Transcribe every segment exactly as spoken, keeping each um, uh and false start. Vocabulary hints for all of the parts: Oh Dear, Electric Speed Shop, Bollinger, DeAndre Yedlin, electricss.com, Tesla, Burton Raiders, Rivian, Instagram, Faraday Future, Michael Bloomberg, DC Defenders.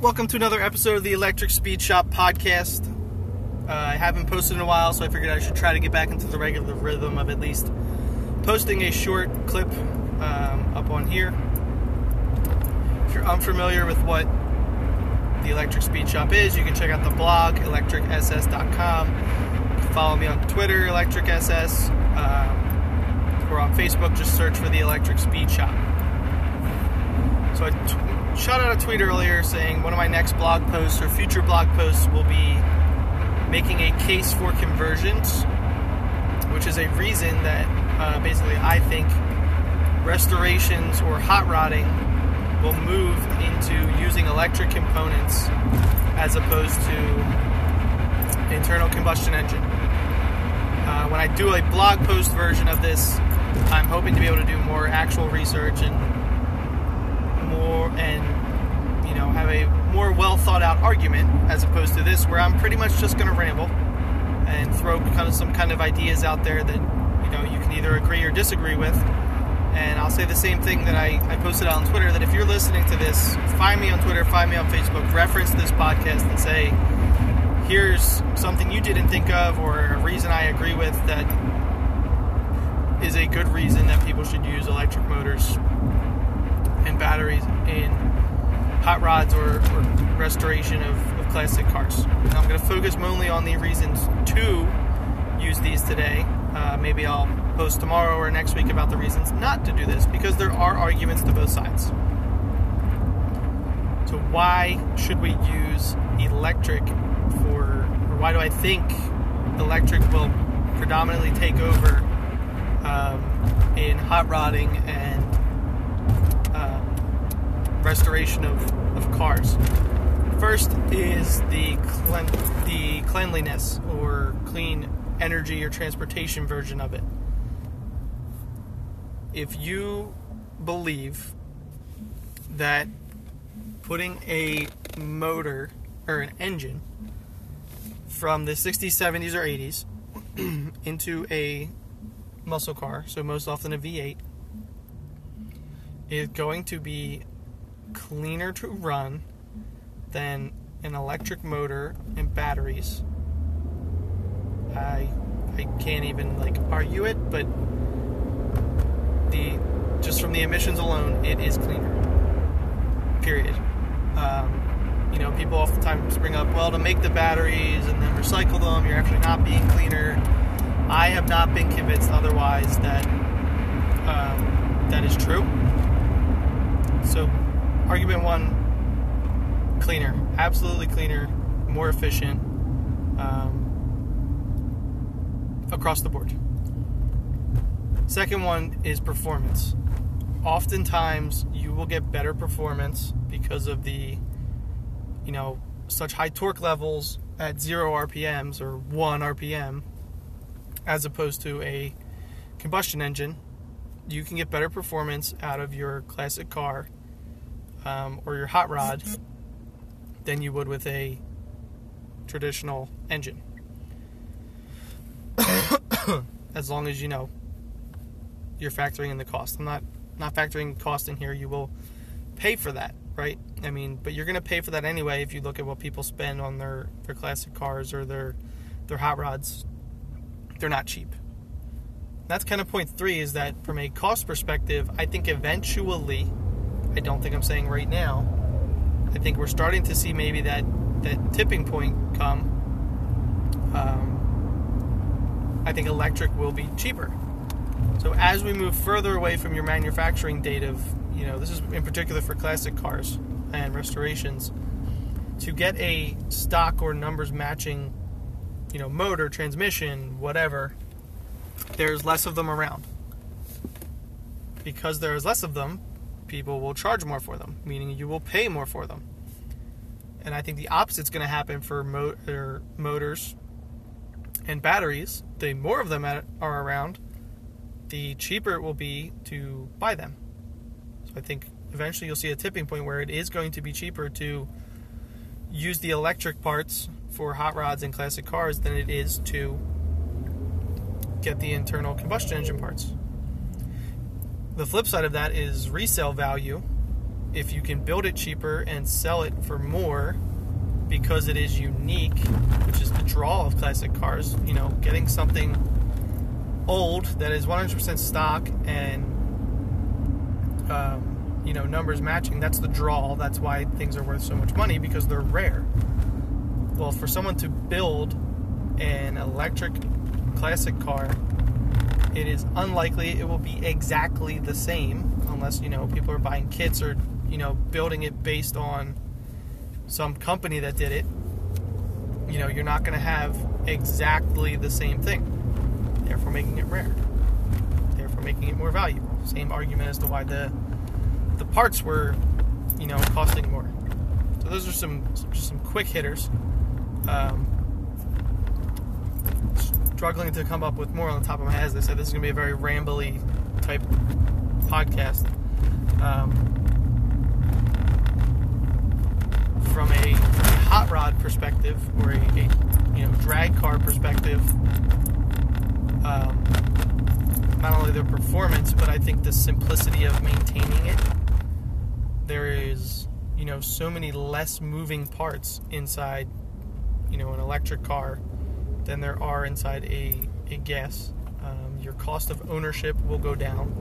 Welcome to another episode of the Electric Speed Shop podcast. Uh, I haven't posted in a while, so I figured I should try to get back into the regular rhythm of at least posting a short clip um, up on here. If you're unfamiliar with what the Electric Speed Shop is, you can check out the blog, electric s s dot com. You can follow me on Twitter, electric s s, um, or on Facebook, just search for the Electric Speed Shop. So I t- shot out a tweet earlier saying one of my next blog posts or future blog posts will be making a case for conversions, which is a reason that uh, basically I think restorations or hot rodding will move into using electric components as opposed to the internal combustion engine. Uh, when I do a blog post version of this, I'm hoping to be able to do more actual research and more and you know have a more well thought out argument, as opposed to this where I'm pretty much just going to ramble and throw kind of some kind of ideas out there that you know you can either agree or disagree with. And I'll say the same thing that I, I posted out on Twitter, that if you're listening to this, find me on Twitter, find me on Facebook, reference this podcast and say, here's something you didn't think of or a reason I agree with that is a good reason that people should use electric motors and batteries in hot rods or, or restoration of, of classic cars. Now I'm going to focus mainly on the reasons to use these today. Uh, maybe I'll post tomorrow or next week about the reasons not to do this, because there are arguments to both sides. So why should we use electric for, or why do I think electric will predominantly take over um, in hot rodding and restoration of, of cars? First is the clean, the cleanliness or clean energy or transportation version of it. If you believe that putting a motor or an engine from the sixties, seventies, or eighties into a muscle car, so most often a V eight, is going to be cleaner to run than an electric motor and batteries, I I can't even like argue it, but the just from the emissions alone, it is cleaner. Period. Um, you know, people oftentimes bring up, well, to make the batteries and then recycle them, you're actually not being cleaner. I have not been convinced otherwise that um, that is true. So, argument one, cleaner, absolutely cleaner, more efficient, um, across the board. Second one is performance. Oftentimes you will get better performance because of the, you know, such high torque levels at zero R P Ms or one R P M, as opposed to a combustion engine. You can get better performance out of your classic car Um, or your hot rod than you would with a traditional engine. As long as you know you're factoring in the cost. I'm not not factoring cost in here. You will pay for that, right? I mean, but you're going to pay for that anyway if you look at what people spend on their, their classic cars or their their hot rods. They're not cheap. That's kind of point three, is that from a cost perspective, I think eventually, I don't think I'm saying right now, I think we're starting to see maybe that, that tipping point come. Um, I think electric will be cheaper. So as we move further away from your manufacturing date of, you know, this is in particular for classic cars and restorations, to get a stock or numbers matching, you know, motor, transmission, whatever, there's less of them around. Because there is less of them, people will charge more for them, meaning you will pay more for them. And I think the opposite's going to happen for motor, motors and batteries. The more of them are around, the cheaper it will be to buy them. So I think eventually you'll see a tipping point where it is going to be cheaper to use the electric parts for hot rods and classic cars than it is to get the internal combustion engine parts. The flip side of that is resale value if you can build it cheaper and sell it for more because it is unique, which is the draw of classic cars, you know, getting something old that is one hundred percent stock and, um, you know, numbers matching, that's the draw. That's why things are worth so much money, because they're rare. Well, for someone to build an electric classic car, it is unlikely it will be exactly the same, unless, you know, people are buying kits or, you know, building it based on some company that did it. You know, you're not going to have exactly the same thing, therefore making it rare, therefore making it more valuable. Same argument as to why the the parts were, you know, costing more. So those are some just some quick hitters. Um, struggling to come up with more on the top of my head. As I said, this is going to be a very rambly type podcast. Um, from a hot rod perspective, or a, a you know drag car perspective, um, not only their performance, but I think the simplicity of maintaining it. There is, you know, so many less moving parts inside, you know, an electric car than there are inside a, a gas. Um, your cost of ownership will go down.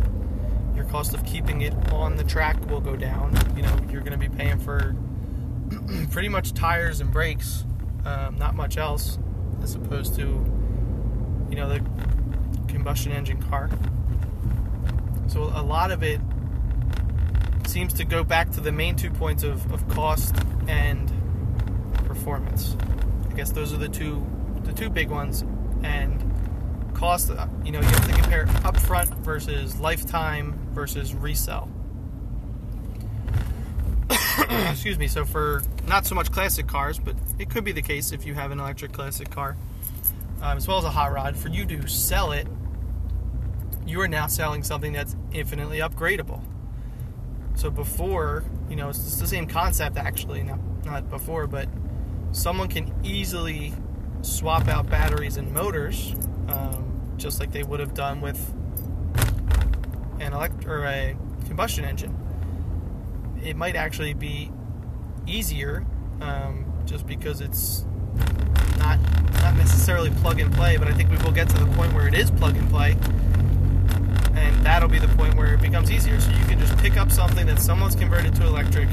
Your cost of keeping it on the track will go down. You know, you're going to be paying for pretty much tires and brakes, um, not much else, as opposed to, you know, the combustion engine car. So a lot of it seems to go back to the main two points of, of cost and performance. I guess those are the two the two big ones. And cost, you know, you have to compare upfront versus lifetime versus resell. Excuse me. So for not so much classic cars, but it could be the case if you have an electric classic car, um, as well as a hot rod, for you to sell it, you are now selling something that's infinitely upgradable. So before, you know, it's the same concept actually, not, not before, but someone can easily swap out batteries and motors, um, just like they would have done with an elect- or a combustion engine. It might actually be easier, um, just because it's not not necessarily plug and play, but I think we will get to the point where it is plug and play, and that'll be the point where it becomes easier. So you can just pick up something that someone's converted to electric,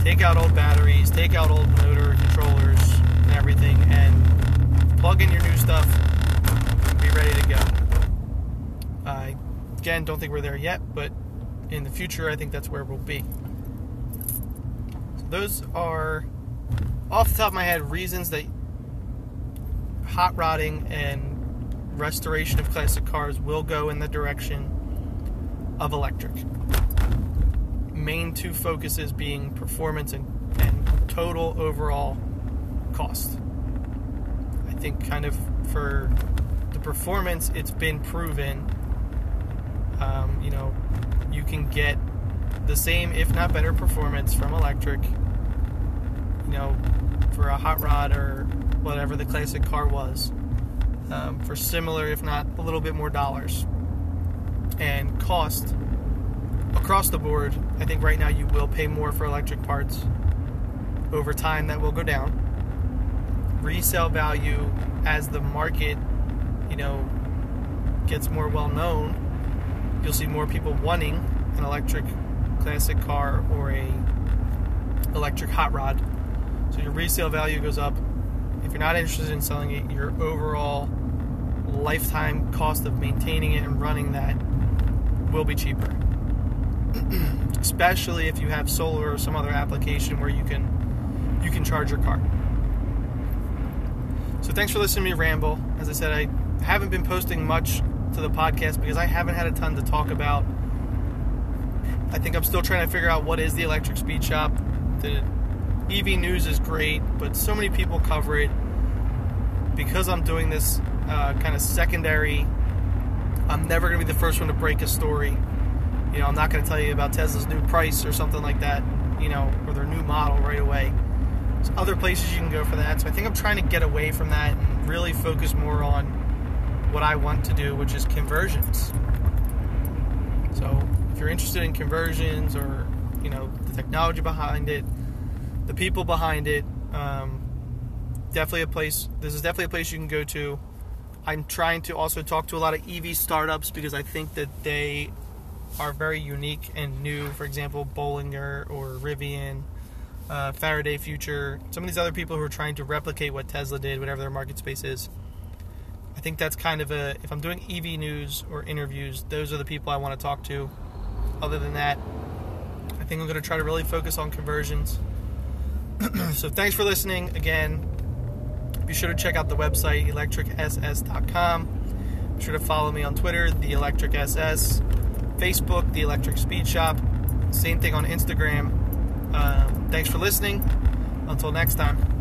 take out old batteries, take out old motor controllers and everything, and plug in your new stuff and be ready to go. I, again, don't think we're there yet, but in the future, I think that's where we'll be. So those are, off the top of my head, reasons that hot rodding and restoration of classic cars will go in the direction of electric. Main two focuses being performance and, and total overall cost. I think kind of for the performance, it's been proven, um, you know, you can get the same, if not better, performance from electric, you know, for a hot rod or whatever the classic car was. Um, for similar, if not a little bit more dollars. And cost across the board, I think right now you will pay more for electric parts. Over time, that will go down. Resale value, as the market, you know, gets more well known, you'll see more people wanting an electric classic car or a electric hot rod. So your resale value goes up. If you're not interested in selling it, your overall lifetime cost of maintaining it and running that will be cheaper. Especially if you have solar or some other application where you can you can charge your car. So thanks for listening to me ramble. As I said, I haven't been posting much to the podcast because I haven't had a ton to talk about. I think I'm still trying to figure out what is the Electric Speed Shop. The E V news is great, but so many people cover it. Because I'm doing this uh, kind of secondary, I'm never going to be the first one to break a story. You know, I'm not going to tell you about Tesla's new price or something like that, you know, or their new model right away. There's other places you can go for that. So I think I'm trying to get away from that and really focus more on what I want to do, which is conversions. So if you're interested in conversions or, you know, the technology behind it, the people behind it. Um, definitely a place, this is definitely a place you can go to. I'm trying to also talk to a lot of E V startups because I think that they are very unique and new. For example, Bollinger or Rivian, uh, Faraday Future, some of these other people who are trying to replicate what Tesla did, whatever their market space is. I think that's kind of a, if I'm doing E V news or interviews, those are the people I want to talk to. Other than that, I think I'm going to try to really focus on conversions. So thanks for listening again. Be sure to check out the website, electric s s dot com. Be sure to follow me on Twitter, The Electric S S, Facebook, The Electric Speed Shop. Same thing on Instagram. Um, thanks for listening. Until next time.